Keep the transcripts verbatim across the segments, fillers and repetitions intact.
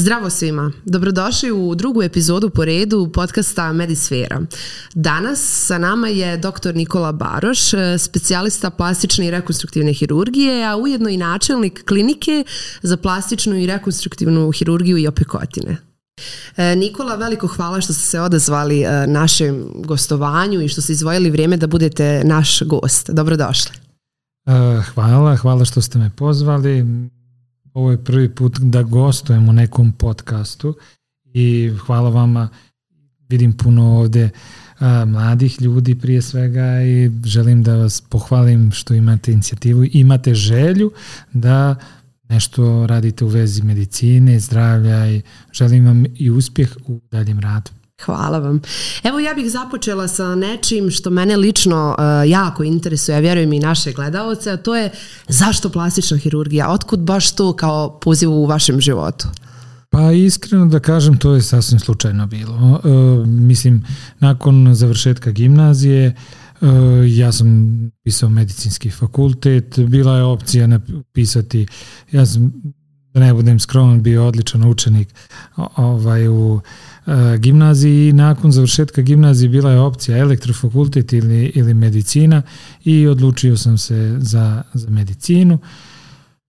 Zdravo svima, dobrodošli u drugu epizodu po redu podcasta Medisfera. Danas sa nama je doktor Nikola Baroš, specijalista plastične i rekonstruktivne hirurgije, a ujedno i načelnik klinike za plastičnu i rekonstruktivnu hirurgiju i opekotine. Nikola, veliko hvala što ste se odazvali našem gostovanju i što ste izdvojili vrijeme da budete naš gost. Dobrodošli. Hvala, hvala što ste me pozvali. Ovo je prvi put da gostujem u nekom podcastu i hvala vama, vidim puno ovdje a, mladih ljudi prije svega i želim da vas pohvalim što imate inicijativu, imate želju da nešto radite u vezi medicine, zdravlja i želim vam i uspjeh u daljem radu. Hvala vam. Evo, ja bih započela sa nečim što mene lično uh, jako interesuje, ja vjerujem i naše gledaoce, a to je zašto plastična hirurgija? Otkud baš to kao poziv u vašem životu? Pa iskreno da kažem, to je sasvim slučajno bilo. Uh, mislim, nakon završetka gimnazije, uh, ja sam pisao medicinski fakultet, bila je opcija napisati, ja sam, da ne budem skroman, bio odličan učenik ovaj, u gimnaziji i nakon završetka gimnazije bila je opcija elektrofakultet ili, ili medicina i odlučio sam se za, za medicinu.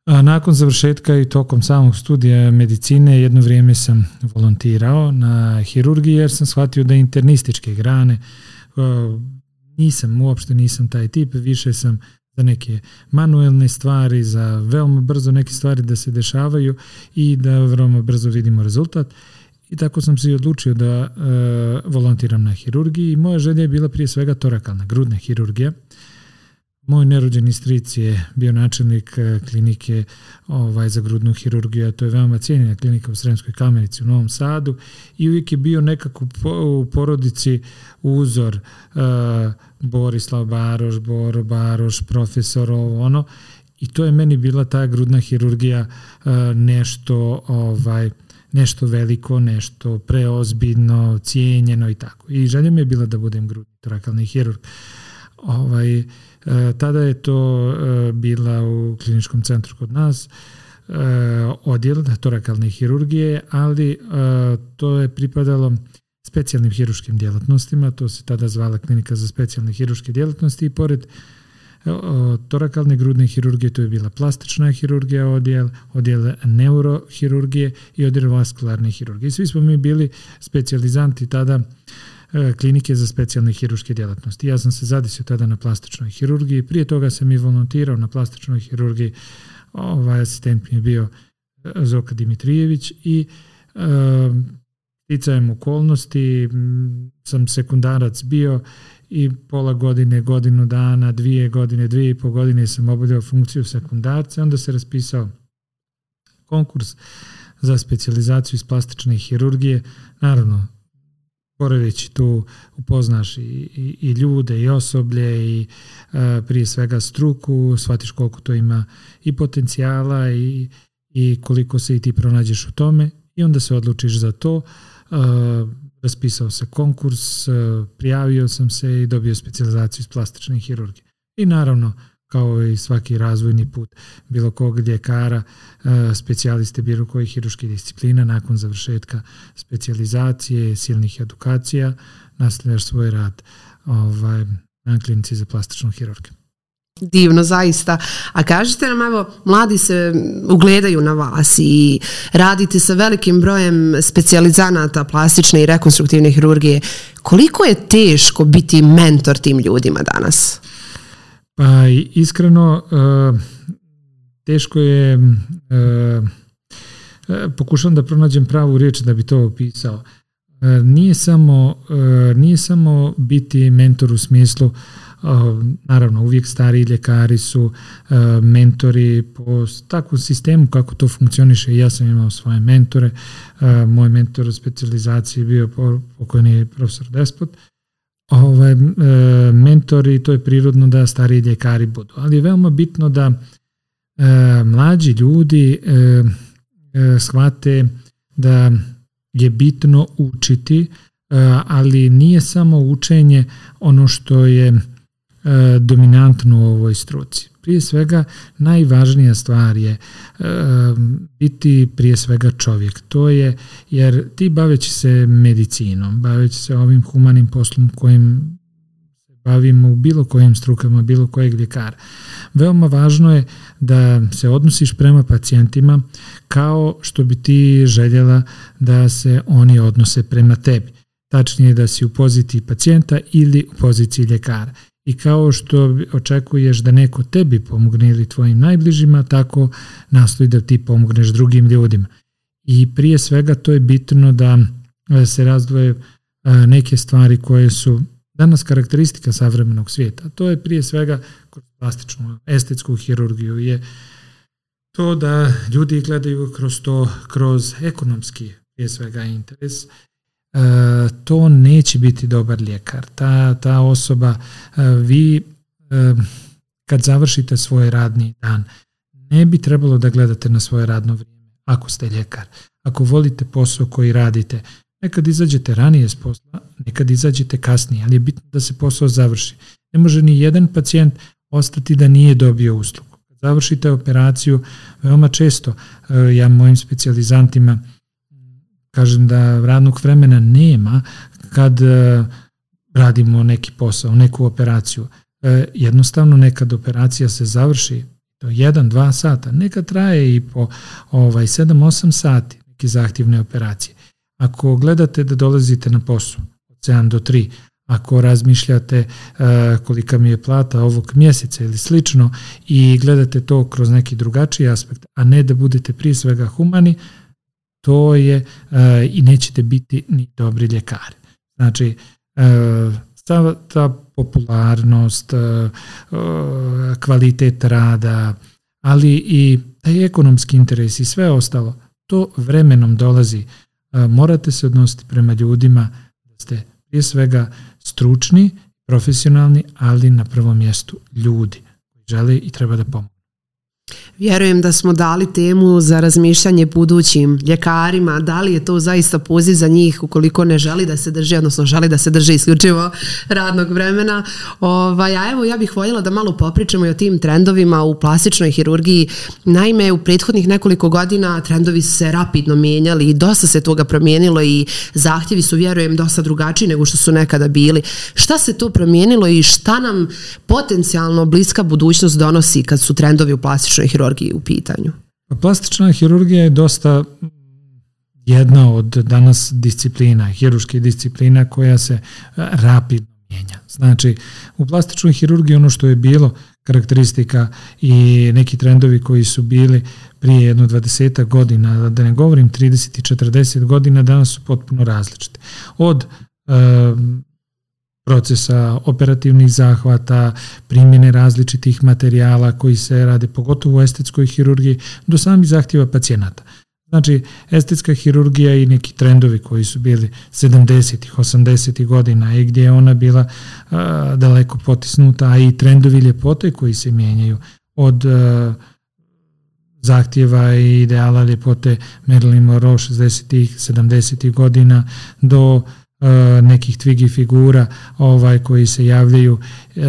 A nakon završetka i tokom samog studija medicine jedno vrijeme sam volontirao na hirurgiji jer sam shvatio da internističke grane nisam, uopšte nisam taj tip, više sam za neke manuelne stvari, za veoma brzo neke stvari da se dešavaju i da veoma brzo vidimo rezultat. I tako sam se i odlučio da e, volontiram na hirurgiji. Moja želja je bila prije svega torakalna, grudna hirurgija. Moj nerođeni stric je bio načelnik klinike ovaj, za grudnu hirurgiju, a to je veoma cijenjena klinika u Sremskoj Kamenici u Novom Sadu i uvijek je bio nekako po, u porodici uzor e, Borislav Baroš, Boro Baroš, profesor, ovo ono. I to je meni bila ta grudna hirurgija e, nešto... Ovaj, nešto veliko, nešto preozbiljno, cijenjeno i tako. I želja mi je bila da budem grudni torakalni hirurg. Ovaj, tada je to bila u kliničkom centru kod nas, odjel torakalne hirurgije, ali to je pripadalo specijalnim hiruškim djelatnostima, to se tada zvala klinika za specijalne hiruške djelatnosti i pored torakalne grudne hirurgije, to je bila plastična hirurgija odjel, odjel neurohirurgije i odjel vaskularne hirurgije. Svi smo mi bili specijalizanti tada klinike za specijalne hiruške djelatnosti. Ja sam se zadesio tada na plastičnoj hirurgiji, prije toga sam i volontirao na plastičnoj hirurgiji, ovaj asistent mi je bio Zorka Dimitrijević i sticajem okolnosti sam sekundarac bio i pola godine, godinu dana, dvije godine, dvije i pol godine sam obavljao funkciju sekundarca, onda se raspisao konkurs za specijalizaciju iz plastične hirurgije. Naravno, boraveći tu upoznaš i, i, i ljude, i osoblje, i a, prije svega struku, shvatiš koliko to ima i potencijala i, i koliko se i ti pronađeš u tome i onda se odlučiš za to. A, Raspisao se konkurs, prijavio sam se i dobio specijalizaciju iz plastične hirurgije. I naravno, kao i svaki razvojni put bilo kog ljekara, specijaliste bilo kojih hirurških disciplina, nakon završetka specijalizacije, silnih edukacija, nastavljaš svoj rad ovaj, na klinici za plastičnu hirurgiju. Divno, zaista. A kažete nam, evo, mladi se ugledaju na vas i radite sa velikim brojem specijalizanata plastične i rekonstruktivne hirurgije. Koliko je teško biti mentor tim ljudima danas? Pa iskreno, teško je, pokušam da pronađem pravu riječ da bi to opisao. Nije samo, nije samo biti mentor u smislu, naravno uvijek stariji ljekari su mentori po takvom sistemu kako to funkcioniše. Ja sam imao svoje mentore, moj mentor u specijalizaciji bio pokojni profesor Despot. Ovaj, mentori, to je prirodno da stariji ljekari budu, ali je veoma bitno da mlađi ljudi shvate da je bitno učiti, ali nije samo učenje ono što je dominantno u ovoj struci. prije svega najvažnija stvar je e, biti prije svega čovjek. To je, jer ti baveći se medicinom, baveći se ovim humanim poslom kojim bavimo u bilo kojim strukama, bilo kojeg ljekara. Veoma važno je da se odnosiš prema pacijentima kao što bi ti željela da se oni odnose prema tebi. Tačnije da si u poziciji pacijenta ili u poziciji ljekara. I kao što očekuješ da neko tebi pomogne ili tvojim najbližima, tako nastoji da ti pomogneš drugim ljudima. I prije svega to je bitno da se razdvoje neke stvari koje su danas karakteristika savremenog svijeta. To je prije svega kroz plastičnu estetsku hirurgiju, je to da ljudi gledaju kroz to, kroz ekonomski prije svega interes. Uh, to neće biti dobar ljekar. Ta, ta osoba, uh, vi uh, kad završite svoj radni dan, ne bi trebalo da gledate na svoje radno vrijeme ako ste ljekar. Ako volite posao koji radite, nekad izađete ranije s posla, nekad izađete kasnije, ali je bitno da se posao završi. Ne može ni jedan pacijent ostati da nije dobio uslugu. Kad završite operaciju, veoma često uh, ja mojim specijalizantima kažem da radnog vremena nema kad e, radimo neki posao, neku operaciju. E, jednostavno nekad operacija se završi do jedan do dva sata, nekad traje i po ovaj, sedam do osam sati neke zahtjevne operacije. Ako gledate da dolazite na posao od sedam do tri, ako razmišljate e, kolika mi je plata ovog mjeseca ili slično i gledate to kroz neki drugačiji aspekt, a ne da budete prije svega humani, to je e, i nećete biti ni dobri ljekari. Znači, e, ta, ta popularnost, e, kvalitet rada, ali i taj ekonomski interes i sve ostalo, to vremenom dolazi. E, morate se odnositi prema ljudima, da ste prije svega stručni, profesionalni, ali na prvom mjestu ljudi koji žele i treba da pomogu. Vjerujem da smo dali temu za razmišljanje budućim ljekarima, da li je to zaista poziv za njih ukoliko ne želi da se drži, odnosno želi da se drži isključivo radnog vremena. Ovaj, a evo ja bih voljela da malo popričamo i o tim trendovima u plastičnoj hirurgiji. Naime, u prethodnih nekoliko godina trendovi su se rapidno mijenjali i dosta se toga promijenilo i zahtjevi su, vjerujem, dosta drugačiji nego što su nekada bili. Šta se to promijenilo i šta nam potencijalno bliska budućnost donosi kad su trendovi u plastičnoj hirurgiji u pitanju? Plastična hirurgija je dosta jedna od danas disciplina, hiruških disciplina koja se rapidno mijenja. Znači, u plastičnoj hirurgiji ono što je bilo karakteristika i neki trendovi koji su bili prije jedno dvadeset godina, da ne govorim trideset i četrdeset godina, danas su potpuno različiti. Od um, procesa operativnih zahvata, primjene različitih materijala koji se rade pogotovo u estetskoj hirurgiji, do samih zahtjeva pacijenata. Znači, estetska hirurgija i neki trendovi koji su bili sedamdesetih, osamdesetih godina i gdje je ona bila a, daleko potisnuta, a i trendovi ljepote koji se mijenjaju od a, zahtjeva i ideala ljepote Marilyn Monroe šezdesetih, sedamdesetih godina do nekih Twiggy figura ovaj, koji se javljaju eh,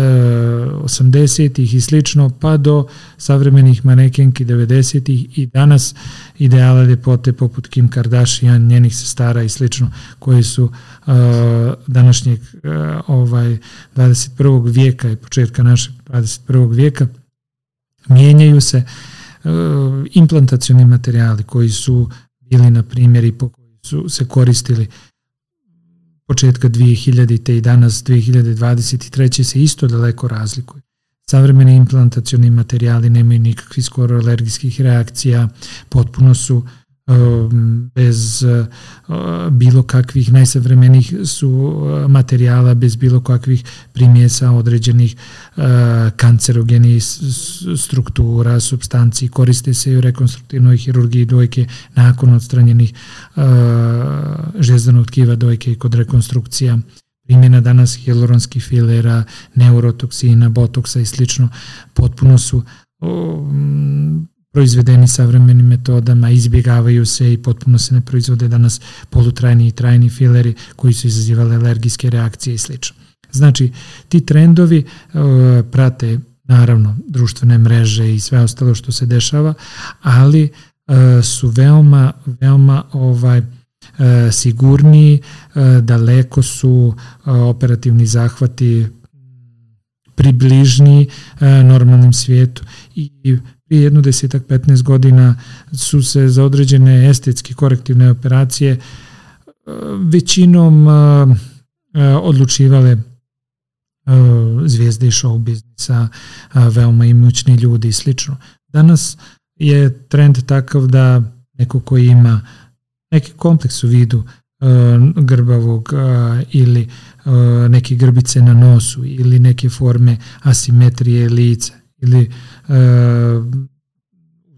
osamdesetih i slično, pa do savremenih manekenki devedesetih i danas ideala ljepote poput Kim Kardashian, njenih sestara i slično, koji su eh, današnjeg eh, ovaj, dvadeset prvog vijeka i početka našeg dvadeset prvog vijeka, mijenjaju se eh, implantacioni materijali koji su bili na primjer i po koji su se koristili početka dvije hiljadite i danas dvije hiljade dvadeset treće se isto daleko razlikuju. Savremeni implantacioni materijali nemaju nikakvih skoro alergijskih reakcija, potpuno su um, bez uh, bilo kakvih najsavremenijih su uh, materijala, bez bilo kakvih primjesa određenih uh, kancerogenih struktura, supstanci, koriste se i u rekonstruktivnoj hirurgiji dojke nakon odstranjenih uh, žezdanog tkiva dojke i kod rekonstrukcija, primjena danas hialuronskih filera, neurotoksina, botoksa i slično, potpuno su um, proizvedeni savremenim metodama, izbjegavaju se i potpuno se ne proizvode danas polutrajni i trajni fileri koji su izazivali alergijske reakcije i slično. Znači, ti trendovi uh, prate naravno društvene mreže i sve ostalo što se dešava, ali e, su veoma, veoma ovaj, e, sigurniji, e, daleko su e, operativni zahvati približni e, normalnom svijetu i prije jedno desetak, petnaest godina su se za određene estetski korektivne operacije većinom uh, odlučivale uh, zvijezde i show biznisa, uh, veoma imućni ljudi i slično. Danas je trend takav da neko koji ima neki kompleks u vidu uh, grbavog uh, ili uh, neke grbice na nosu ili neke forme asimetrije lica ili uh,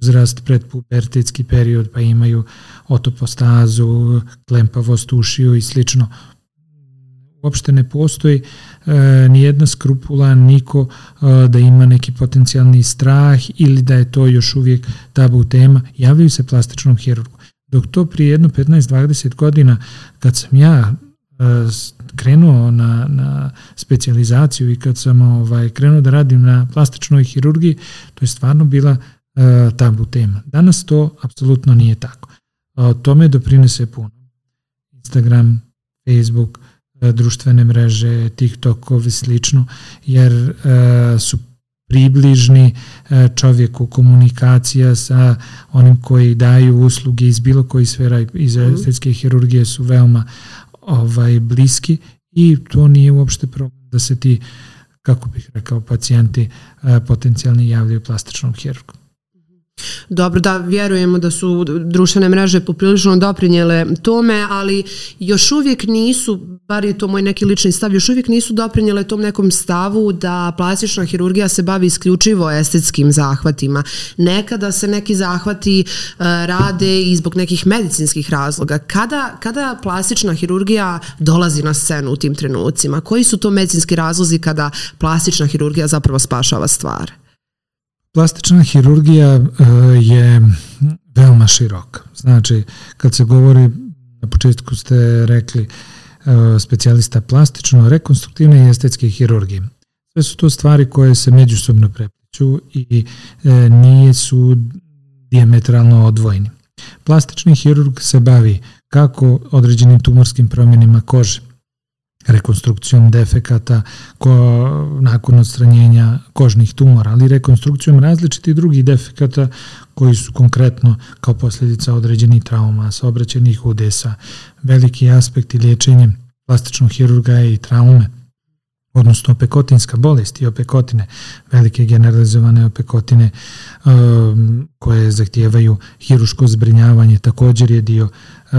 uzrast predpubertetski period pa imaju otopostazu, klempavost ušiju i slično. Uopšte ne postoji e, nijedna skrupula, niko e, da ima neki potencijalni strah ili da je to još uvijek tabu tema. Javljaju se plastičnom hirurgu. Dok to prije jedno petnaest dvadeset godina, kad sam ja e, krenuo na, na specijalizaciju i kad sam ovaj, krenuo da radim na plastičnoj hirurgiji, to je stvarno bila tabu tema. Danas to apsolutno nije tako. Tome doprinese puno. Instagram, Facebook, društvene mreže, TikTokovi slično, jer su približni čovjeku, komunikacija sa onim koji daju usluge iz bilo koji sfera iz estetske hirurgije su veoma ovaj, bliski i to nije uopšte problem da se ti, kako bih rekao, pacijenti potencijalni javljaju plastičnom hirurgu. Dobro, da, vjerujemo da su društvene mreže poprilično doprinjele tome, ali još uvijek nisu, bar je to moj neki lični stav, još uvijek nisu doprinjele tom nekom stavu da plastična hirurgija se bavi isključivo estetskim zahvatima. Nekada se neki zahvati uh, rade i zbog nekih medicinskih razloga. Kada, kada plastična hirurgija dolazi na scenu u tim trenucima? Koji su to medicinski razlozi kada plastična hirurgija zapravo spašava stvar? Plastična hirurgija je veoma široka. Znači, kad se govori, na početku ste rekli specijalista plastično, rekonstruktivne i estetske hirurgije. Sve su to stvari koje se međusobno prepliću i nisu dijametralno odvojeni. Plastični hirurg se bavi kako određenim tumorskim promjenama kože, rekonstrukcijom defekata ko, nakon odstranjenja kožnih tumora, ali rekonstrukcijom različitih drugih defekata koji su konkretno kao posljedica određenih trauma, saobraćajnih udesa. Veliki aspekt i liječenje plastičnog hirurga je i traume, odnosno opekotinska bolest i opekotine, velike generalizovane opekotine um, koje zahtijevaju hiruško zbrinjavanje, također je dio uh,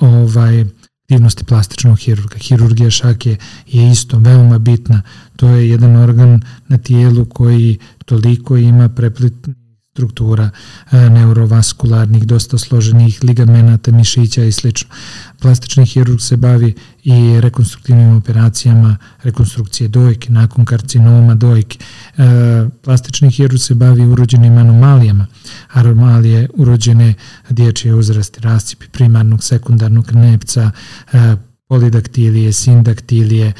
ovaj aktivnosti plastičnog hirurga. Hirurgija šake je isto veoma bitna. To je jedan organ na tijelu koji toliko ima prepletnih struktura, neurovaskularnih, dosta složenih ligamenata, mišića i sl. Plastični hirurg se bavi i rekonstruktivnim operacijama, rekonstrukcije dojke, nakon karcinoma dojke. Plastični hirurg se bavi urođenim anomalijama, anomalije urođene dječje uzrasti, rascijepi primarnog, sekundarnog knepca, polidaktilije, sindaktilije,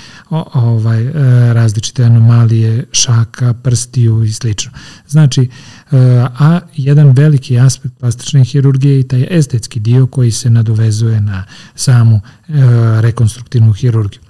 ovaj, različite anomalije šaka, prstiju i slično. Znači, a jedan veliki aspekt plastične hirurgije je i taj estetski dio koji se nadovezuje na samu rekonstruktivnu hirurgiju.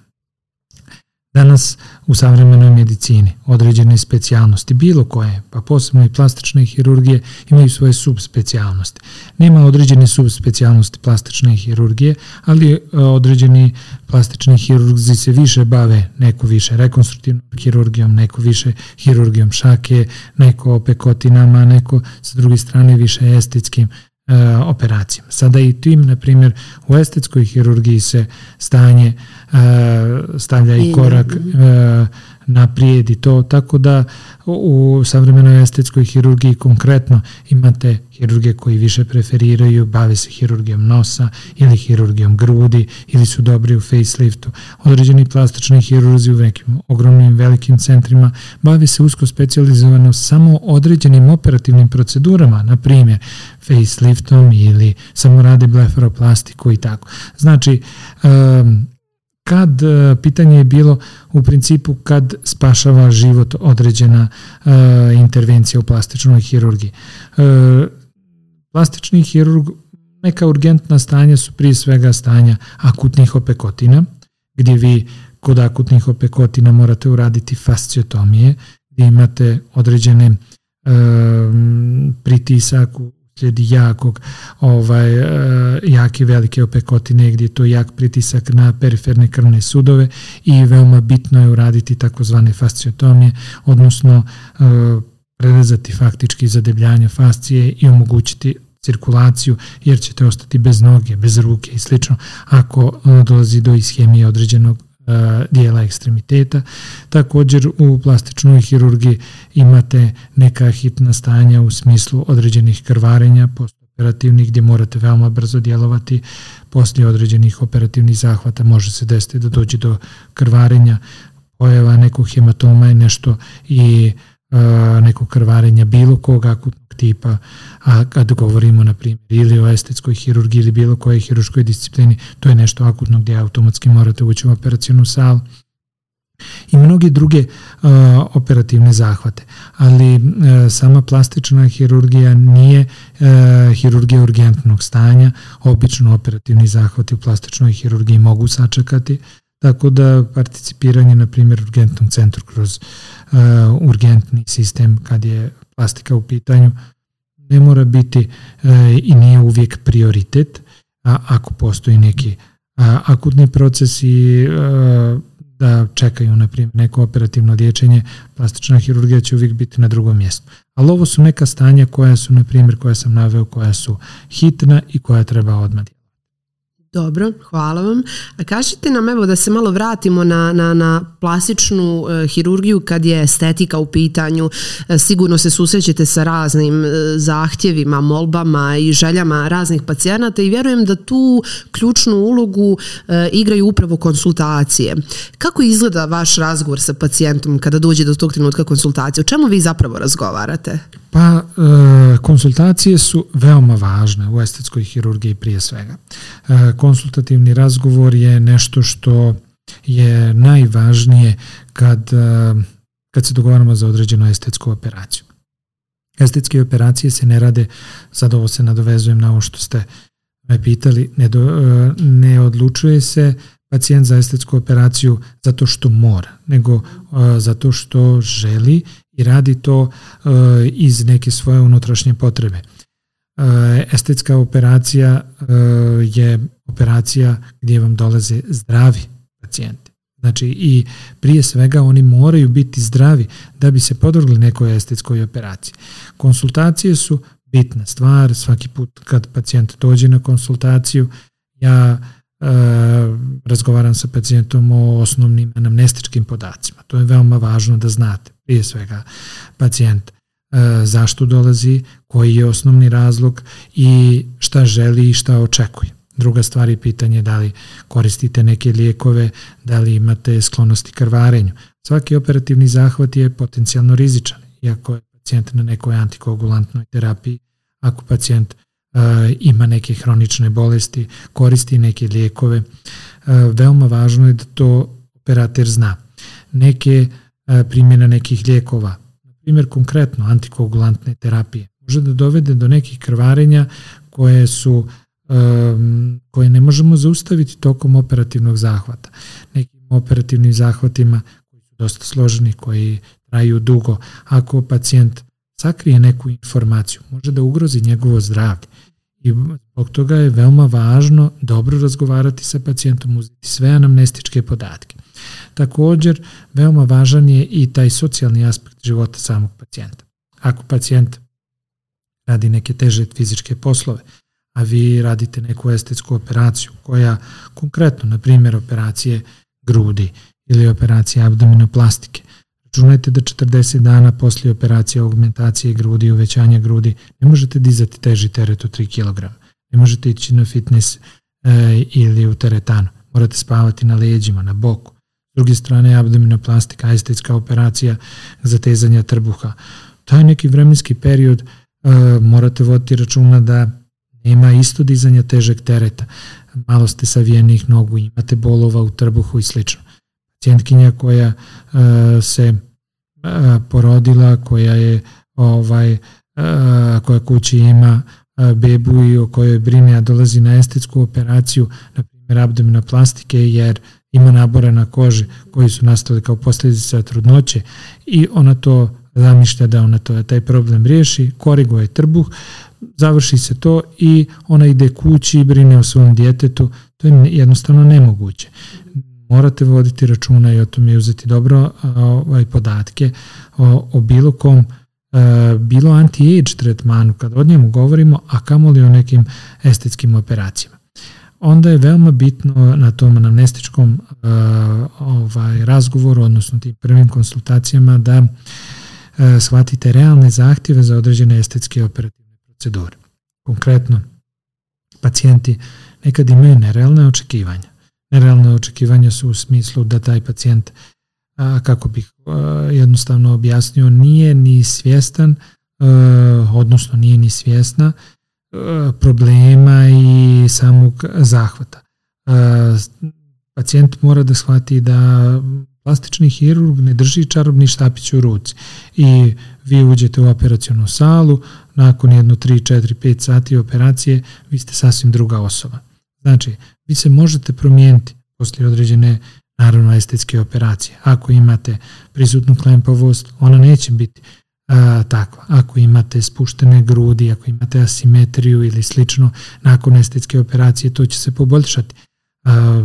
Danas u savremenoj medicini određene specijalnosti, bilo koje, pa posebno i plastične hirurgije, imaju svoje subspecijalnosti. Nema određene subspecijalnosti plastične hirurgije, ali određeni plastični hirurzi se više bave, neko više rekonstruktivnom hirurgijom, neko više hirurgijom šake, neko opekotinama, neko s druge strane više estetskim operacijama. Sada i tim, na primjer, u estetskoj hirurgiji se stanje stavlja i korak naprijed i to, tako da u savremenoj estetskoj hirurgiji konkretno imate hirurge koji više preferiraju, bave se hirurgijom nosa ili hirurgijom grudi ili su dobri u faceliftu. Određeni plastični hirurzi u nekim ogromnim velikim centrima bave se usko specijalizovano samo određenim operativnim procedurama, na primjer faceliftom ili samo rade blefaroplastiku i tako. Znači, um, kad pitanje je bilo u principu kad spašava život određena e, intervencija u plastičnoj hirurgiji. E, plastični hirurg, neka urgentna stanja su prije svega stanja akutnih opekotina, gdje vi kod akutnih opekotina morate uraditi fasciotomije, gdje imate određene e, pritisak u slijedi jakog, ovaj, jake velike opekotine gdje je to jak pritisak na periferne krvne sudove i veoma bitno je uraditi takozvane fasciotomije, odnosno prerezati faktički zadebljanje fascije i omogućiti cirkulaciju, jer ćete ostati bez noge, bez ruke i slično ako dolazi do ishemije određenog dijela ekstremiteta. Također u plastičnoj hirurgiji imate neka hitna stanja u smislu određenih krvarenja postoperativnih gdje morate veoma brzo djelovati. Poslije određenih operativnih zahvata može se desiti da dođe do krvarenja, pojava nekog hematoma i nešto i neko krvarenja bilo kog akutnog tipa, a kad govorimo na primjer ili o estetskoj hirurgiji ili bilo kojoj hirurškoj disciplini, to je nešto akutno gdje automatski morate ući u operacionu salu i mnoge druge uh, operativne zahvate, ali uh, sama plastična hirurgija nije uh, hirurgija urgentnog stanja. Obično operativni zahvati u plastičnoj hirurgiji mogu sačekati, tako da participiranje na primjer u urgentnom centru kroz uh, urgentni sistem kad je plastika u pitanju ne mora biti uh, i nije uvijek prioritet, a ako postoji neki uh, akutni proces i uh, da čekaju na primjer neko operativno liječenje, plastična hirurgija će uvijek biti na drugom mjestu. Ali ovo su neka stanja koja su na primjer koja sam naveo, koja su hitna i koja treba odmah. Dobro, hvala vam. A kažite nam, evo da se malo vratimo na, na, na plastičnu e, hirurgiju kad je estetika u pitanju. E, sigurno se susrećete sa raznim e, zahtjevima, molbama i željama raznih pacijenata i vjerujem da tu ključnu ulogu e, igraju upravo konsultacije. Kako izgleda vaš razgovor sa pacijentom kada dođe do tog trenutka konsultacije? O čemu vi zapravo razgovarate? Pa, e, konsultacije su veoma važne u estetskoj hirurgiji prije svega. E, Konsultativni razgovor je nešto što je najvažnije kad, kad se dogovaramo za određenu estetsku operaciju. Estetske operacije se ne rade, sad ovo se nadovezujem na ovo što ste me pitali, ne, do, ne odlučuje se pacijent za estetsku operaciju zato što mora, nego zato što želi i radi to iz neke svoje unutrašnje potrebe. Estetska operacija je operacija gdje vam dolaze zdravi pacijenti. Znači i prije svega oni moraju biti zdravi da bi se podvrgli nekoj estetskoj operaciji. Konsultacije su bitna stvar, svaki put kad pacijent dođe na konsultaciju ja e, razgovaram sa pacijentom o osnovnim anamnestičkim podacima. To je veoma važno da znate prije svega pacijenta. E, zašto dolazi, koji je osnovni razlog i šta želi i šta očekuje. Druga stvar je pitanje da li koristite neke lijekove, da li imate sklonosti krvarenju. Svaki operativni zahvat je potencijalno rizičan, iako je pacijent na nekoj antikoagulantnoj terapiji, ako pacijent e, ima neke hronične bolesti, koristi neke lijekove. E, veoma važno je da to operater zna. Neke e, primjena nekih lijekova, primjer konkretno antikoagulantne terapije, može da dovede do nekih krvarenja koje su um, koje ne možemo zaustaviti tokom operativnog zahvata. Nekim operativnim zahvatima koji su dosta složeni, koji traju dugo, ako pacijent sakrije neku informaciju, može da ugrozi njegovo zdravlje. I zbog toga je veoma važno dobro razgovarati sa pacijentom, uzeti sve anamnestičke podatke. Također, veoma važan je i taj socijalni aspekt života samog pacijenta. Ako pacijent radi neke teže fizičke poslove, a vi radite neku estetsku operaciju koja konkretno, na primjer, operacije grudi ili operacije abdominoplastike, računajte da četrdeset dana poslije operacije augmentacije grudi i uvećanja grudi ne možete dizati teži teret od tri kilograma, ne možete ići na fitness e, ili u teretanu, morate spavati na leđima, na boku. S druge strane, abdominoplastika, estetska operacija zatezanja trbuha. Taj neki vremenski period e, morate voditi računa da Nema isto dizanja težeg tereta, malo ste savijenih nogu, imate bolova u trbuhu i sl. Pacijentkinja koja uh, se uh, porodila, koja je ovaj, uh, koja kući ima uh, bebu i o kojoj brine, a dolazi na estetsku operaciju, na primjer abdominoplastike, jer ima nabora na koži koji su nastali kao posljedica trudnoće i ona to zamišlja da ona to, taj problem riješi, koriguje trbuh, završi se to i ona ide kući i brine o svom djetetu. To je jednostavno nemoguće. Morate voditi računa i o tome uzeti dobro ovaj, podatke o, o bilo kom, uh, bilo anti-age tretmanu, kad o njemu govorimo, a kamoli o nekim estetskim operacijama. Onda je veoma bitno na tom anamnestičkom uh, ovaj, razgovoru, odnosno tim prvim konsultacijama, da uh, shvatite realne zahtjeve za određene estetske operativne procedure. Konkretno, pacijenti nekad imaju nerealne očekivanja. Nerealne očekivanja su u smislu da taj pacijent, uh, kako bih uh, jednostavno objasnio, nije ni svjestan, uh, odnosno nije ni svjesna problema i samog zahvata. Pacijent mora da shvati da plastični hirurg ne drži čarobni štapić u ruci i vi uđete u operacionu salu, nakon jedno tri, četiri, pet sati operacije vi ste sasvim druga osoba. Znači, vi se možete promijeniti poslije određene, naravno, estetske operacije. Ako imate prisutnu klempavost, ona neće biti A, tako, ako imate spuštene grudi, ako imate asimetriju ili slično, nakon estetske operacije to će se poboljšati. A,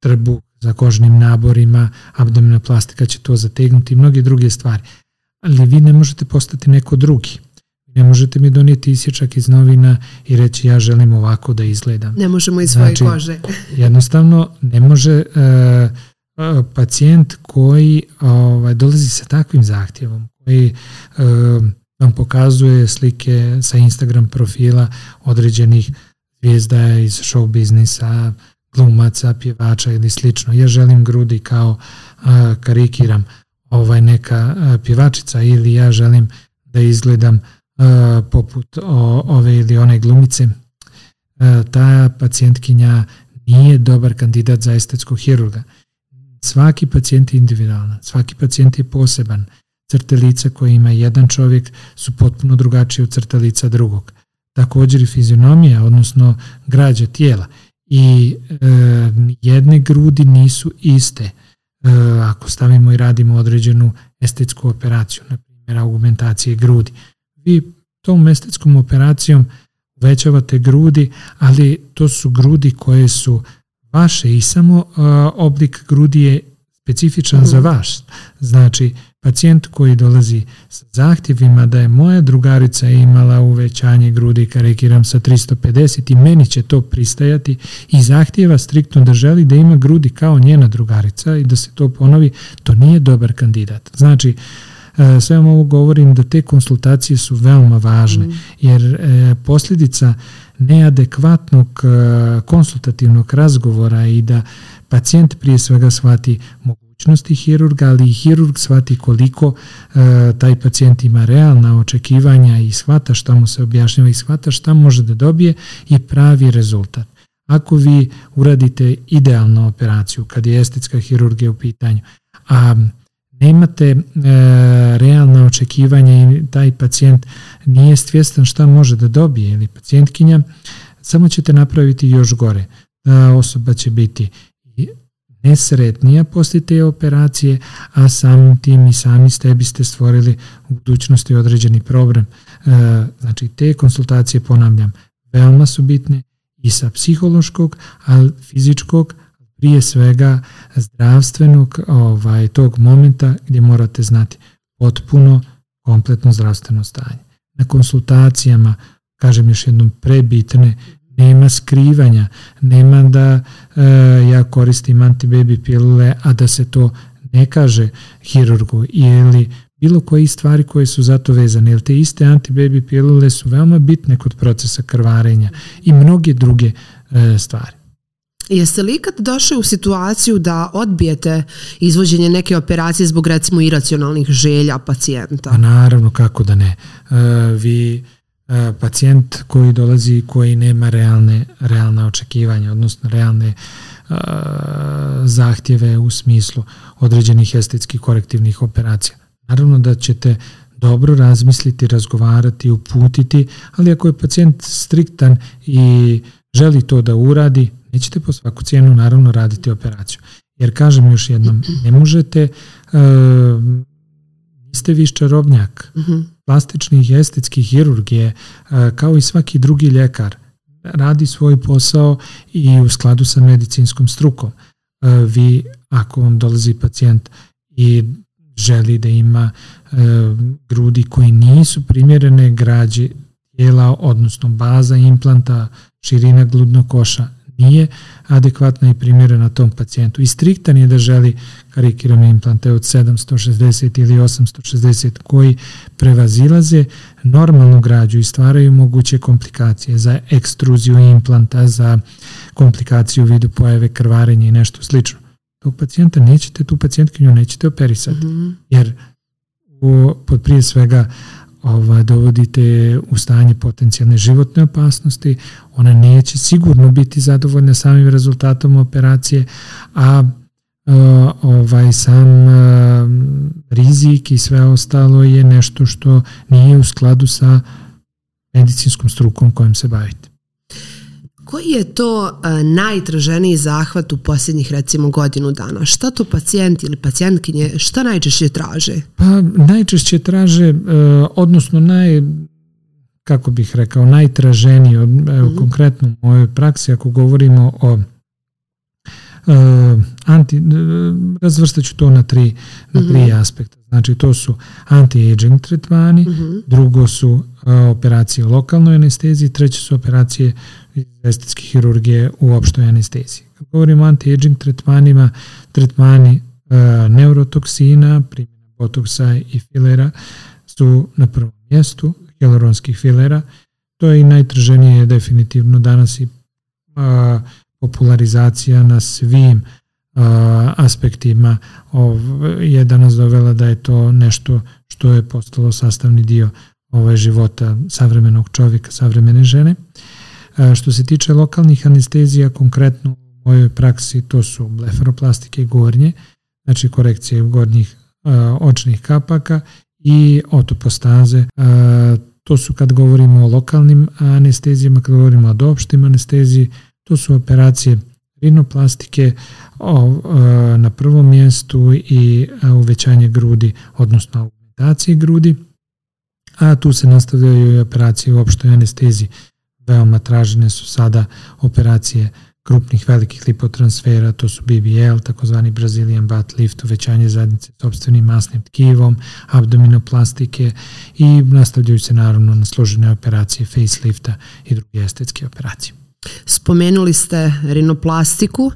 trbu za kožnim naborima, abdominoplastika će to zategnuti i mnoge druge stvari. Ali vi ne možete postati neko drugi. Ne možete mi donijeti isječak iz novina i reći ja želim ovako da izgledam. Ne možemo iz svoje znači, kože. Jednostavno ne može a, a, pacijent koji a, dolazi sa takvim zahtjevom, koji e, vam pokazuje slike sa Instagram profila određenih zvijezda iz show biznisa, glumaca, pjevača ili slično. Ja želim grudi kao a, karikiram ovaj neka a, pjevačica, ili ja želim da izgledam a, poput o, ove ili one glumice. A, ta pacijentkinja nije dobar kandidat za estetskog hirurga. Svaki pacijent je individualan, svaki pacijent je poseban. Crte lica koje ima jedan čovjek su potpuno drugačije od crte lica drugog. Također i fizionomija, odnosno građa tijela. I e, jedne grudi nisu iste. E, ako stavimo i radimo određenu estetsku operaciju, na primjer augmentacije grudi, vi tom estetskom operacijom uvećavate grudi, ali to su grudi koje su vaše i samo e, oblik grudi je specifičan za vas. Znači, pacijent koji dolazi sa zahtjevima da je moja drugarica imala uvećanje grudi, karikiram, sa tristo pedeset i meni će to pristajati, i zahtjeva striktno da želi da ima grudi kao njena drugarica i da se to ponovi, to nije dobar kandidat. Znači, sve vam ovo govorim da te konsultacije su veoma važne, jer posljedica neadekvatnog konsultativnog razgovora i da pacijent prije svega shvati mogućnosti hirurga, ali i hirurg shvati koliko e, taj pacijent ima realna očekivanja i shvata šta mu se objašnjava i shvata šta može da dobije, je pravi rezultat. Ako vi uradite idealnu operaciju, kad je estetska hirurgija u pitanju, a nemate e, realna očekivanja i taj pacijent nije svjestan šta može da dobije, ili pacijentkinja, samo ćete napraviti još gore. Ta osoba će biti nesretnija poslije te operacije, a samim tim i sami ste biste stvorili u budućnosti određeni problem. E, znači, te konsultacije, ponavljam, veoma su bitne i sa psihološkog, ali fizičkog, prije svega zdravstvenog ovaj, tog momenta gdje morate znati potpuno, kompletno zdravstveno stanje. Na konsultacijama, kažem još jednom, prebitne, nema skrivanja, nema da e, ja koristim anti-baby pilule, a da se to ne kaže hirurgu ili bilo koje stvari koje su za to vezane, jer te iste anti-baby pilule su veoma bitne kod procesa krvarenja i mnoge druge e, stvari. Jeste li ikad došli u situaciju da odbijete izvođenje neke operacije zbog, recimo, iracionalnih želja pacijenta? A naravno, kako da ne. E, vi... pacijent koji dolazi, koji nema realne, realne očekivanja, odnosno realne uh, zahtjeve u smislu određenih estetskih korektivnih operacija. Naravno da ćete dobro razmisliti, razgovarati, uputiti, ali ako je pacijent striktan i želi to da uradi, nećete po svaku cijenu naravno raditi operaciju. Jer kažem još jednom, ne možete, uh, niste vi čarobnjak. Mm-hmm. Plastični i estetski hirurg je, uh, kao i svaki drugi ljekar, radi svoj posao i u skladu sa medicinskom strukom. Uh, vi, ako vam dolazi pacijent i želi da ima e, grudi koji nisu primjerene građi tijela, odnosno baza implanta, širina grudnog koša nije adekvatna i primjerena tom pacijentu. I striktan je da želi karikirane implante od sedamsto šezdeset ili osamsto šezdeset koji prevazilaze normalnu građu i stvaraju moguće komplikacije za ekstruziju implanta, za komplikaciju u vidu pojave krvarenja i nešto slično. Tog pacijenta nećete, tu pacijentkinju nećete operisati, mm-hmm. jer o, pod prije svega ova, dovodite u stanje potencijalne životne opasnosti, ona neće sigurno biti zadovoljna samim rezultatom operacije, a ovaj, sam a, rizik i sve ostalo je nešto što nije u skladu sa medicinskom strukom kojom se bavite. Koji je to e, najtraženiji zahvat u posljednjih recimo godinu dana? Šta to pacijent ili pacijentkinje, šta najčešće traže? Pa najčešće traže, e, odnosno naj, kako bih rekao, najtraženiji, od, mm-hmm. konkretno u mojoj praksi, ako govorimo o e, anti, e, razvrstat ću to na tri, na mm-hmm. tri aspekta. Znači to su anti-aging tretmani, mm-hmm. drugo su e, operacije u lokalnoj anesteziji, treće su operacije estetske hirurgije u opštoj anesteziji. Kad govorimo o anti-aging tretmanima, tretmani e, neurotoksina, primjena botoksa i filera su na prvom mjestu, hialuronskih filera. To je i najtraženije definitivno danas i a, popularizacija na svim a, aspektima ov, je danas dovela da je to nešto što je postalo sastavni dio ove života savremenog čovjeka, savremene žene. Što se tiče lokalnih anestezija, konkretno u mojoj praksi to su blefaroplastike gornje, znači korekcije gornjih e, očnih kapaka i otopostaze. E, to su kad govorimo o lokalnim anestezijama, kad govorimo o opštoj anesteziji, to su operacije rinoplastike o, e, na prvom mjestu i uvećanje grudi, odnosno augmentacije grudi, a tu se nastavljaju i operacije u opštoj anesteziji. Veoma tražene su sada operacije krupnih velikih lipotransfera, to su B B L, takozvani Brazilian butt lift, uvećanje zadnice sopstvenim masnim tkivom, abdominoplastike i nastavljaju se naravno na složene operacije facelifta i druge estetske operacije. Spomenuli ste rinoplastiku.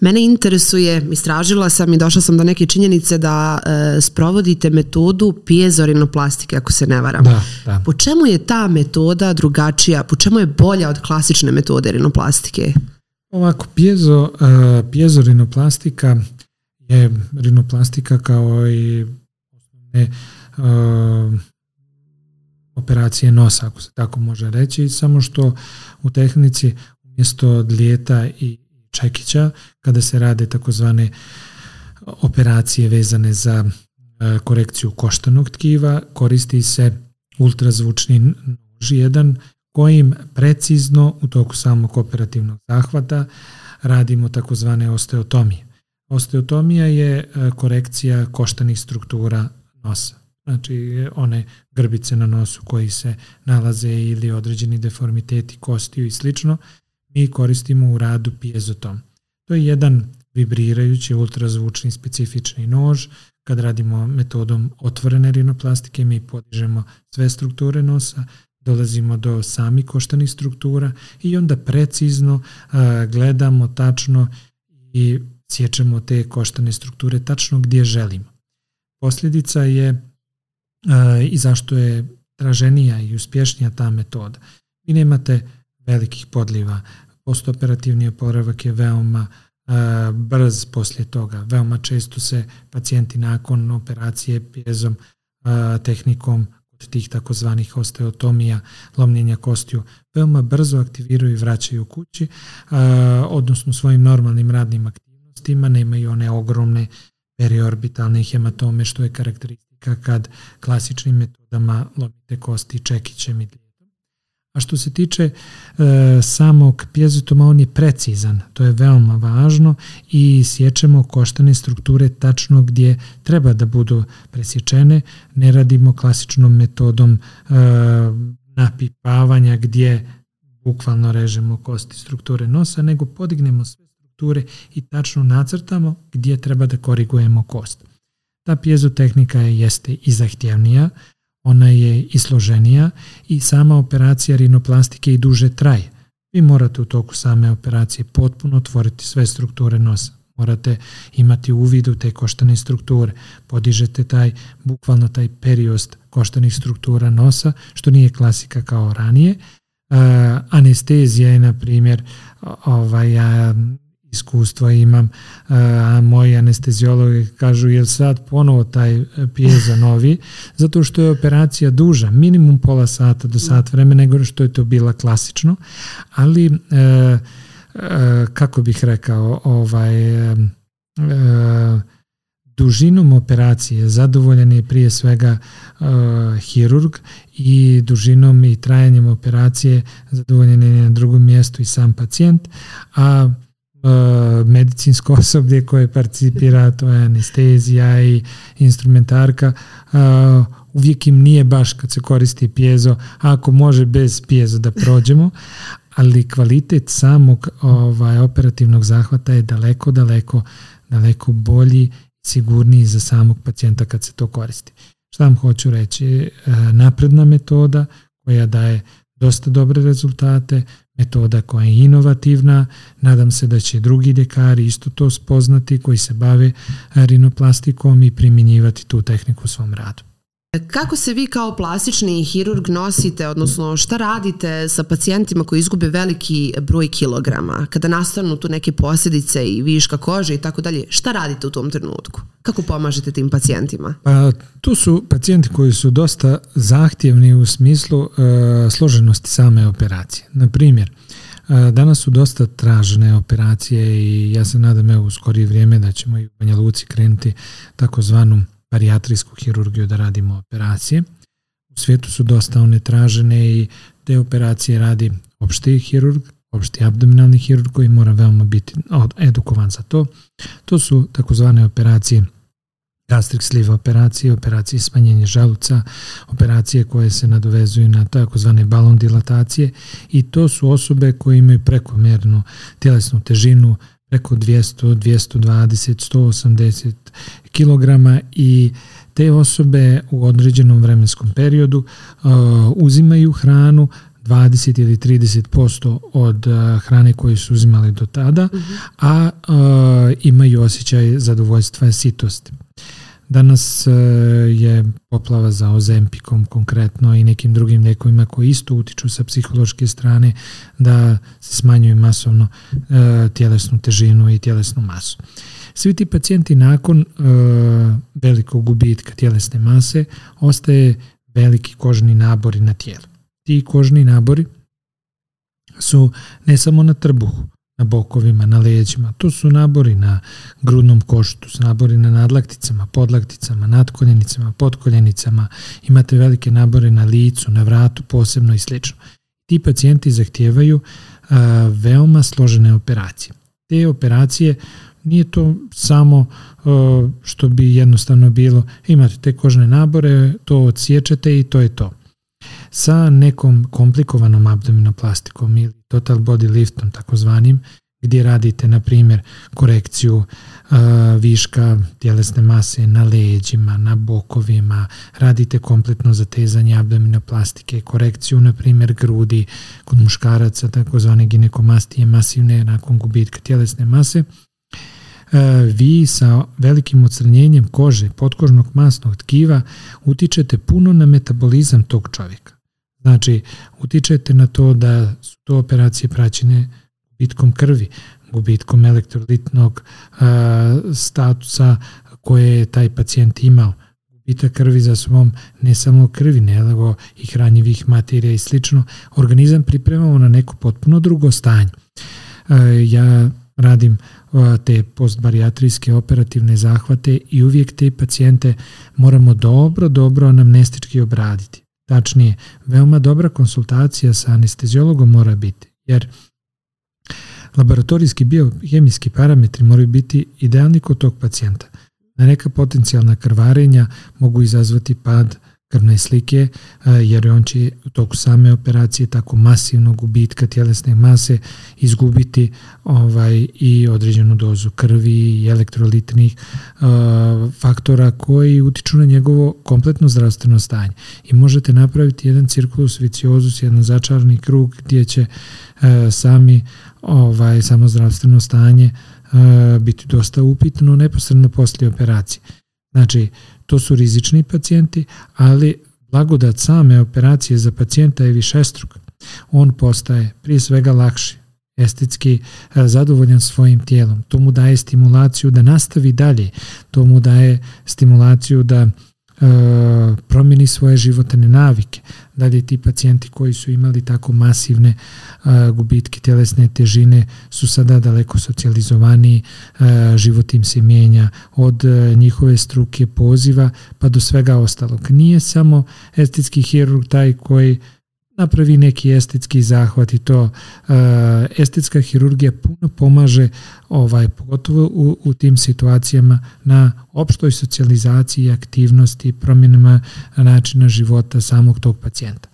Mene interesuje, istražila sam i došla sam do neke činjenice da e, sprovodite metodu piezo-rinoplastike, ako se ne varam. Da, da. Po čemu je ta metoda drugačija? Po čemu je bolja od klasične metode rinoplastike? Ovako, piezo, e, piezo-rinoplastika je rinoplastika kao i e, e, operacije nosa, ako se tako može reći, samo što u tehnici umjesto dlijeta i čekića, kada se rade takozvane operacije vezane za korekciju koštanog tkiva, koristi se ultrazvučni nož jedan kojim precizno u toku samog operativnog zahvata radimo takozvane osteotomije. Osteotomija je korekcija koštanih struktura nosa. Znači one grbice na nosu koji se nalaze ili određeni deformiteti kostiju i slično, mi koristimo u radu piezotom. To je jedan vibrirajući ultrazvučni specifični nož. Kad radimo metodom otvorene rinoplastike, mi podižemo sve strukture nosa, dolazimo do samih koštanih struktura i onda precizno a, gledamo tačno i sjećemo te koštane strukture tačno gdje želimo. Posljedica je i zašto je traženija i uspješnija ta metoda. Vi nemate velikih podliva, postoperativni oporavak je veoma uh, brz poslije toga. Veoma često se pacijenti nakon operacije piezom uh, tehnikom tih takozvanih osteotomija, lomljenja kostiju, veoma brzo aktiviraju i vraćaju kući, odnosno svojim normalnim radnim aktivnostima, nemaju one ogromne periorbitalne hematome, što je karakteristika kad klasičnim metodama lomite kosti čekićem i dijetom. A što se tiče e, samog pjezotoma, on je precizan, to je veoma važno i sjećemo koštane strukture tačno gdje treba da budu presječene, ne radimo klasičnom metodom e, napipavanja gdje bukvalno režemo kosti strukture nosa, nego podignemo sve i tačno nacrtamo gdje treba da korigujemo kost. Ta pjezotehnika jeste i zahtjevnija, ona je i složenija i sama operacija rinoplastike i duže traje. Vi morate u toku same operacije potpuno otvoriti sve strukture nosa. Morate imati uvid u te koštane strukture, podižete taj, bukvalno taj periost koštanih struktura nosa, što nije klasika kao ranije. Uh, anestezija je, na primjer, ovaj... Uh, iskustva imam, a moji anesteziologi kažu jel sad ponovo taj pjeza novi, zato što je operacija duža, minimum pola sata do sat vremena, nego što je to bila klasično, ali e, e, kako bih rekao, ovaj, e, dužinom operacije zadovoljan je prije svega e, hirurg i dužinom i trajanjem operacije zadovoljan je na drugom mjestu i sam pacijent, a medicinsko osoblje koje participira, to je anestezija i instrumentarka, uvijek im nije baš kad se koristi pjezo, ako može bez pjezo da prođemo, ali kvalitet samog ovaj, operativnog zahvata je daleko, daleko, daleko bolji, sigurniji za samog pacijenta kad se to koristi. Šta vam hoću reći? Napredna metoda koja daje dosta dobre rezultate, metoda koja je inovativna, nadam se da će drugi ljekari isto to spoznati koji se bave rinoplastikom i primjenjivati tu tehniku u svom radu. Kako se vi kao plastični hirurg nosite, odnosno šta radite sa pacijentima koji izgube veliki broj kilograma, kada nastanu tu neke posljedice i viška kože i tako dalje, šta radite u tom trenutku? Kako pomažete tim pacijentima? Pa, tu su pacijenti koji su dosta zahtjevni u smislu e, složenosti same operacije. Na primjer, danas su dosta tražene operacije i ja se nadam evo, u skorije vrijeme da ćemo i u Banja Luci krenuti takozvanu barijatrijsku hirurgiju da radimo operacije. U svijetu su dosta one tražene i te operacije radi opšti hirurg, opšti abdominalni hirurg koji mora veoma biti edukovan za to. To su takozvane operacije gastric sleeve operacije, operacije smanjenja želuca, operacije koje se nadovezuju na takozvane balon dilatacije i to su osobe koje imaju prekomjernu tjelesnu težinu, preko dvjesto, dvjesto dvadeset, sto osamdeset kilograma i te osobe u određenom vremenskom periodu uh, uzimaju hranu dvadeset ili trideset posto od uh, hrane koju su uzimali do tada, uh-huh. a uh, imaju osjećaj zadovoljstva i sitosti. Danas uh, je poplava za Ozempikom konkretno i nekim drugim lijekovima koji isto utiču sa psihološke strane da se smanjuju masovno uh, tjelesnu težinu i tjelesnu masu. Svi ti pacijenti nakon uh, velikog gubitka tjelesne mase ostaje veliki kožni nabori na tijelu. Ti kožni nabori su ne samo na trbuhu, na bokovima, na leđima, to su nabori na grudnom košu, to su nabori na nadlakticama, podlakticama, nadkoljenicama, podkoljenicama, imate velike nabore na licu, na vratu posebno i sl. Ti pacijenti zahtijevaju a, veoma složene operacije. Te operacije nije to samo a, što bi jednostavno bilo, imate te kožne nabore, to odsječete i to je to. Sa nekom komplikovanom abdominoplastikom ili total body liftom takozvanim, gdje radite na primjer korekciju uh, viška tjelesne mase na leđima, na bokovima, radite kompletno zatezanje abdominoplastike, korekciju na primjer grudi kod muškaraca takozvane ginekomastije masivne nakon gubitka tjelesne mase, vi sa velikim odstranjenjem kože, potkožnog masnog tkiva utičete puno na metabolizam tog čovjeka. Znači, utičete na to da su to operacije praćene gubitkom krvi, gubitkom elektrolitnog uh, statusa koje je taj pacijent imao, gubitak krvi za svom, ne samo krvi, nego i hranjivih materija i slično, organizam pripremamo na neko potpuno drugo stanje. Ja radim te postbarijatrijske operativne zahvate i uvijek te pacijente moramo dobro, dobro anamnestički obraditi. Tačnije, veoma dobra konsultacija sa anestezijologom mora biti, jer laboratorijski biohemijski parametri moraju biti idealni kod tog pacijenta. Na neka potencijalna krvarenja mogu izazvati pad krvne slike, jer on će u toku same operacije tako masivnog gubitka tjelesne mase izgubiti ovaj, i određenu dozu krvi i elektrolitnih uh, faktora koji utiču na njegovo kompletno zdravstveno stanje. I možete napraviti jedan cirkulus viciozus, jedan začarani krug gdje će uh, sami ovaj, samo zdravstveno stanje uh, biti dosta upitno neposredno poslije operacije. Znači, to su rizični pacijenti, ali blagodat same operacije za pacijenta je višestruk. On postaje prije svega lakši, estetski zadovoljan svojim tijelom. To mu daje stimulaciju da nastavi dalje, to mu daje stimulaciju da e, promijeni svoje životne navike. Dalje ti pacijenti koji su imali tako masivne e, gubitke tjelesne težine su sada daleko socijalizovaniji, e, život im se mijenja od e, njihove struke poziva pa do svega ostalog. Nije samo estetski hirurg taj koji napravi neki estetski zahvat i to e, estetska hirurgija puno pomaže ovaj, pogotovo u, u tim situacijama na opštoj socijalizaciji, aktivnosti, promjenama načina života samog tog pacijenta.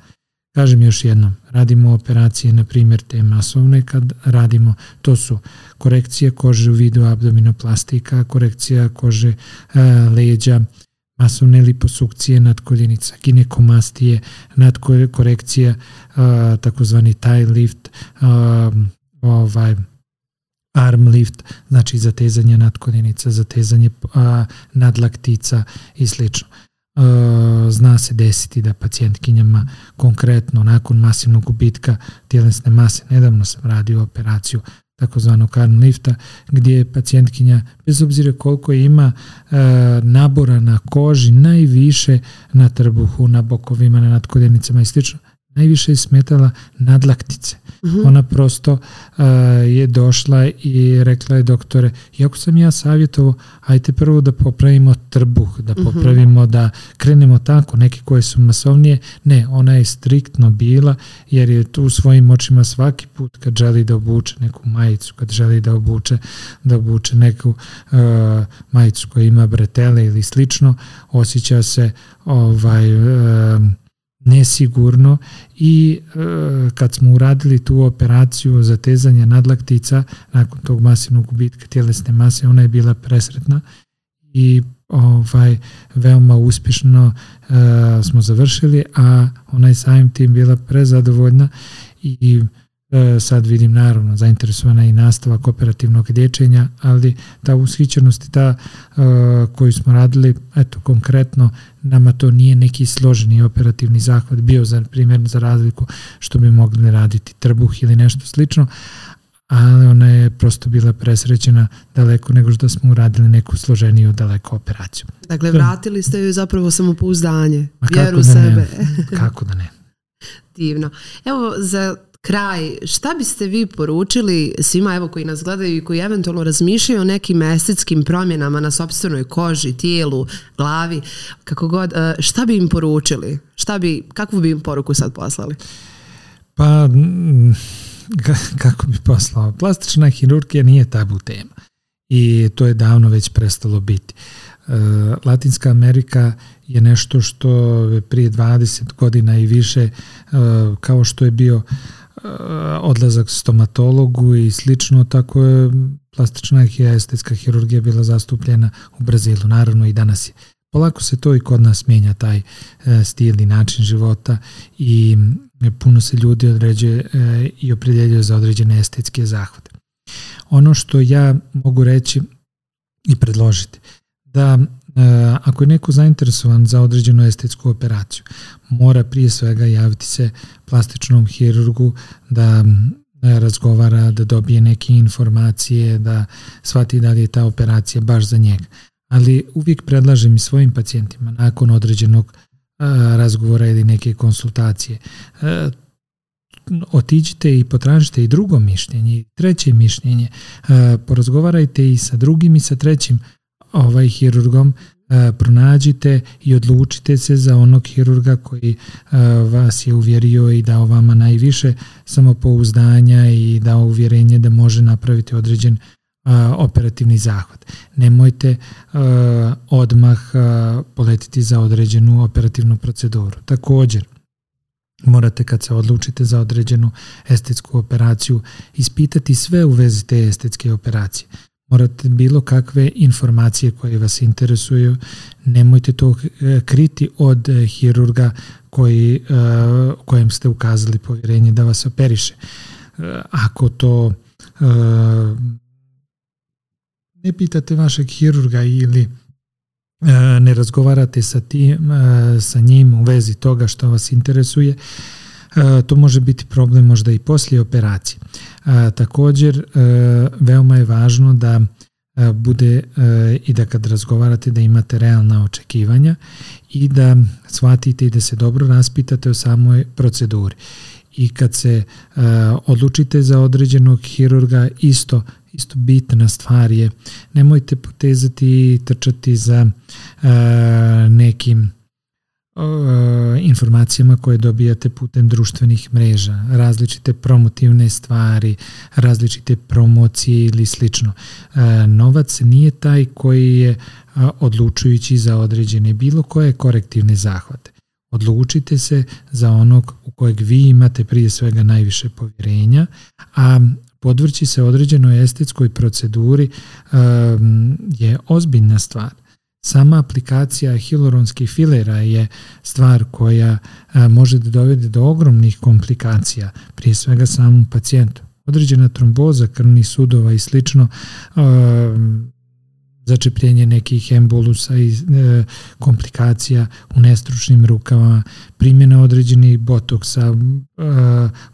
Kažem još jednom, radimo operacije, na primjer te masovne kad radimo, to su korekcije kože u vidu abdominoplastika, korekcija kože e, leđa, masovne liposukcije nadkoljenica, ginekomastije, nadkorekcija, takozvani thigh lift, ovaj, arm lift, znači zatezanje nadkoljenica, zatezanje nadlaktica i slično. Zna se desiti da pacijentkinjama konkretno nakon masivnog gubitka tjelesne mase, nedavno sam radio operaciju takozvanog arm lifta, gdje je pacijentkinja, bez obzira koliko ima e, nabora na koži, najviše na trbuhu, na bokovima, na nadkoljenicama i slično, najviše je smetala nadlaktice. Uh-huh. Ona prosto e, je došla i rekla je doktore, iako sam ja savjetovao, ajte prvo da popravimo trbuh, da popravimo, uh-huh. da krenemo tako, neke koje su masovnije. Ne, ona je striktno bila, jer je tu u svojim očima svaki put kad želi da obuče neku majicu, kad želi da obuče, da obuče neku e, majicu koja ima bretele ili slično, osjeća se ovaj... E, nesigurno i e, kad smo uradili tu operaciju zatezanja nadlaktica nakon tog masivnog gubitka tjelesne mase, ona je bila presretna i ovaj, veoma uspješno e, smo završili, a ona je samim tim bila prezadovoljna i e, sad vidim naravno zainteresovana i nastavak operativnog liječenja, ali ta ushićenost i ta e, koju smo radili, eto konkretno nama to nije neki složeni operativni zahvat bio, za primjer, za razliku što bi mogli raditi trbuh ili nešto slično, ali ona je prosto bila presrećena daleko nego što smo uradili neku složeniju daleko operaciju. Dakle, vratili ste joj zapravo samopouzdanje, vjeru u sebe. Kako da ne? Divno. Evo, za kraj, šta biste vi poručili svima evo koji nas gledaju i koji eventualno razmišljaju o nekim estetskim promjenama na sopstvenoj koži, tijelu, glavi, kako god, šta bi im poručili? Šta bi, kakvu bi im poruku sad poslali? Pa, kako bi poslao? Plastična hirurgija nije tabu tema i to je davno već prestalo biti. Latinska Amerika je nešto što prije dvadeset godina i više, kao što je bio odlazak stomatologu i slično, tako je plastična i estetska hirurgija bila zastupljena u Brazilu, naravno i danas je. Polako se to i kod nas mijenja taj stil i način života i puno se ljudi određuje i opredjeljuje za određene estetske zahvate. Ono što ja mogu reći i predložiti, da ako je neko zainteresovan za određenu estetsku operaciju, mora prije svega javiti se plastičnom hirurgu da razgovara, da dobije neke informacije, da shvati da li je ta operacija baš za njega. ali uvijek predlažem i svojim pacijentima nakon određenog a, razgovora ili neke konsultacije. A, otiđite i potražite i drugo mišljenje, i treće mišljenje, a, porazgovarajte i sa drugim i sa trećim ovaj hirurgom, a, pronađite i odlučite se za onog hirurga koji a, vas je uvjerio i dao vama najviše samopouzdanja i dao uvjerenje da može napraviti određen operativni zahvat. Nemojte uh, odmah uh, poletiti za određenu operativnu proceduru. Također, morate kad se odlučite za određenu estetsku operaciju ispitati sve u vezi te estetske operacije. Morate bilo kakve informacije koje vas interesuju, nemojte to kriti od hirurga koji, uh, kojem ste ukazali povjerenje da vas operiše. Uh, ako to uh, ne pitate vašeg hirurga ili e, ne razgovarate sa, tim, e, sa njim u vezi toga što vas interesuje, e, to može biti problem možda i poslije operacije. E, također, e, veoma je važno da e, bude e, i da kad razgovarate da imate realna očekivanja i da shvatite i da se dobro raspitate o samoj proceduri. I kad se e, odlučite za određenog hirurga, isto Isto bitna stvar je, nemojte potezati i trčati za e, nekim e, informacijama koje dobijate putem društvenih mreža, različite promotivne stvari, različite promocije ili slično. E, novac nije taj koji je a, odlučujući za određene bilo koje korektivne zahvate. Odlučite se za onog u kojeg vi imate prije svega najviše povjerenja, a podvrći se određenoj estetskoj proceduri um, je ozbiljna stvar. Sama aplikacija hiluronskih filera je stvar koja uh, može da dovede do ogromnih komplikacija, prije svega samom pacijentu. Određena tromboza krvnih sudova i slično, um, začepljenje nekih embolusa i e, komplikacija u nestručnim rukama, primjena određenih botoksa, e,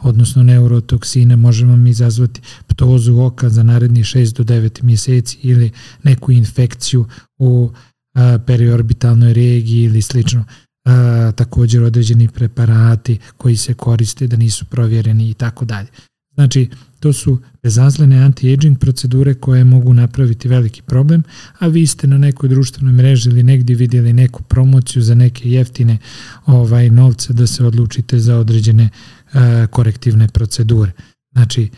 odnosno neurotoksina, može vam izazvati ptozu oka za narednih šest do devet mjeseci ili neku infekciju u e, periorbitalnoj regiji ili slično. E, također određeni preparati koji se koriste da nisu provjereni i tako dalje. Znači, to su bezazlene anti-aging procedure koje mogu napraviti veliki problem, a vi ste na nekoj društvenoj mreži ili negdje vidjeli neku promociju za neke jeftine ovaj, novce da se odlučite za određene uh, korektivne procedure. Znači,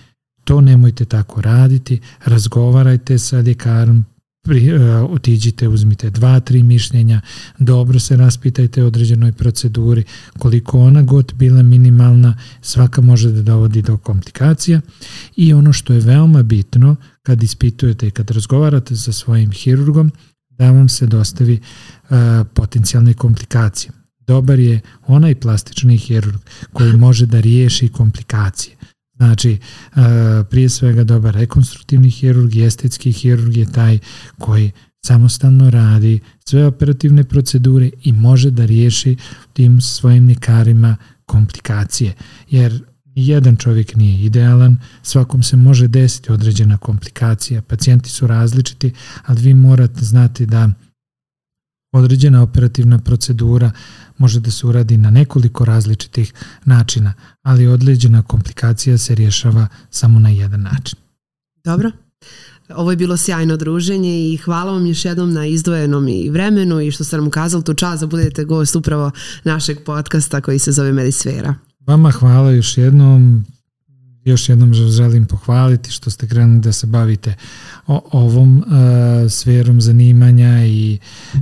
to nemojte tako raditi, razgovarajte sa ljekarom, pri, uh, otiđite, uzmite dva, tri mišljenja, dobro se raspitajte o određenoj proceduri, koliko ona god bila minimalna, svaka može da dovodi do komplikacija. I ono što je veoma bitno kad ispitujete i kad razgovarate sa svojim hirurgom, da vam se dostavi uh, potencijalne komplikacije. Dobar je onaj plastični hirurg koji može da riješi komplikacije. Znači, prije svega dobar rekonstruktivni hirurg i estetski hirurg je taj koji samostalno radi sve operativne procedure i može da riješi tim svojim ljekarima komplikacije. Jer jedan čovjek nije idealan, svakom se može desiti određena komplikacija, pacijenti su različiti, ali vi morate znati da određena operativna procedura može da se uradi na nekoliko različitih načina, ali određena komplikacija se rješava samo na jedan način. Dobro, ovo je bilo sjajno druženje i hvala vam još jednom na izdvojenom i vremenu i što ste nam ukazali tu čast da budete gost upravo našeg podcasta koji se zove Medisfera. Vama hvala još jednom. Još jednom želim pohvaliti što ste krenuli da se bavite ovom e, sferom zanimanja i e,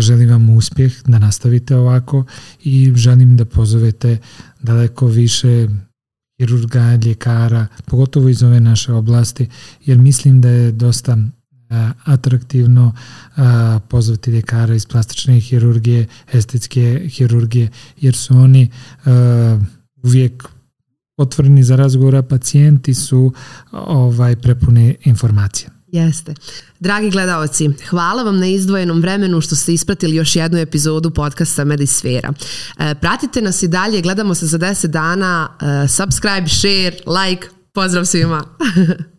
želim vam uspjeh da nastavite ovako i želim da pozovete daleko više hirurga, ljekara, pogotovo iz ove naše oblasti, jer mislim da je dosta atraktivno a, pozvati ljekara iz plastične hirurgije, estetske hirurgije, jer su oni a, uvijek otvoreni za razgovora, pacijenti su ovaj, prepuni informacija. Jeste. Dragi gledaoci, hvala vam na izdvojenom vremenu što ste ispratili još jednu epizodu podcasta Medisfera. E, pratite nas i dalje, gledamo se za deset dana, e, subscribe, share, like, pozdrav svima!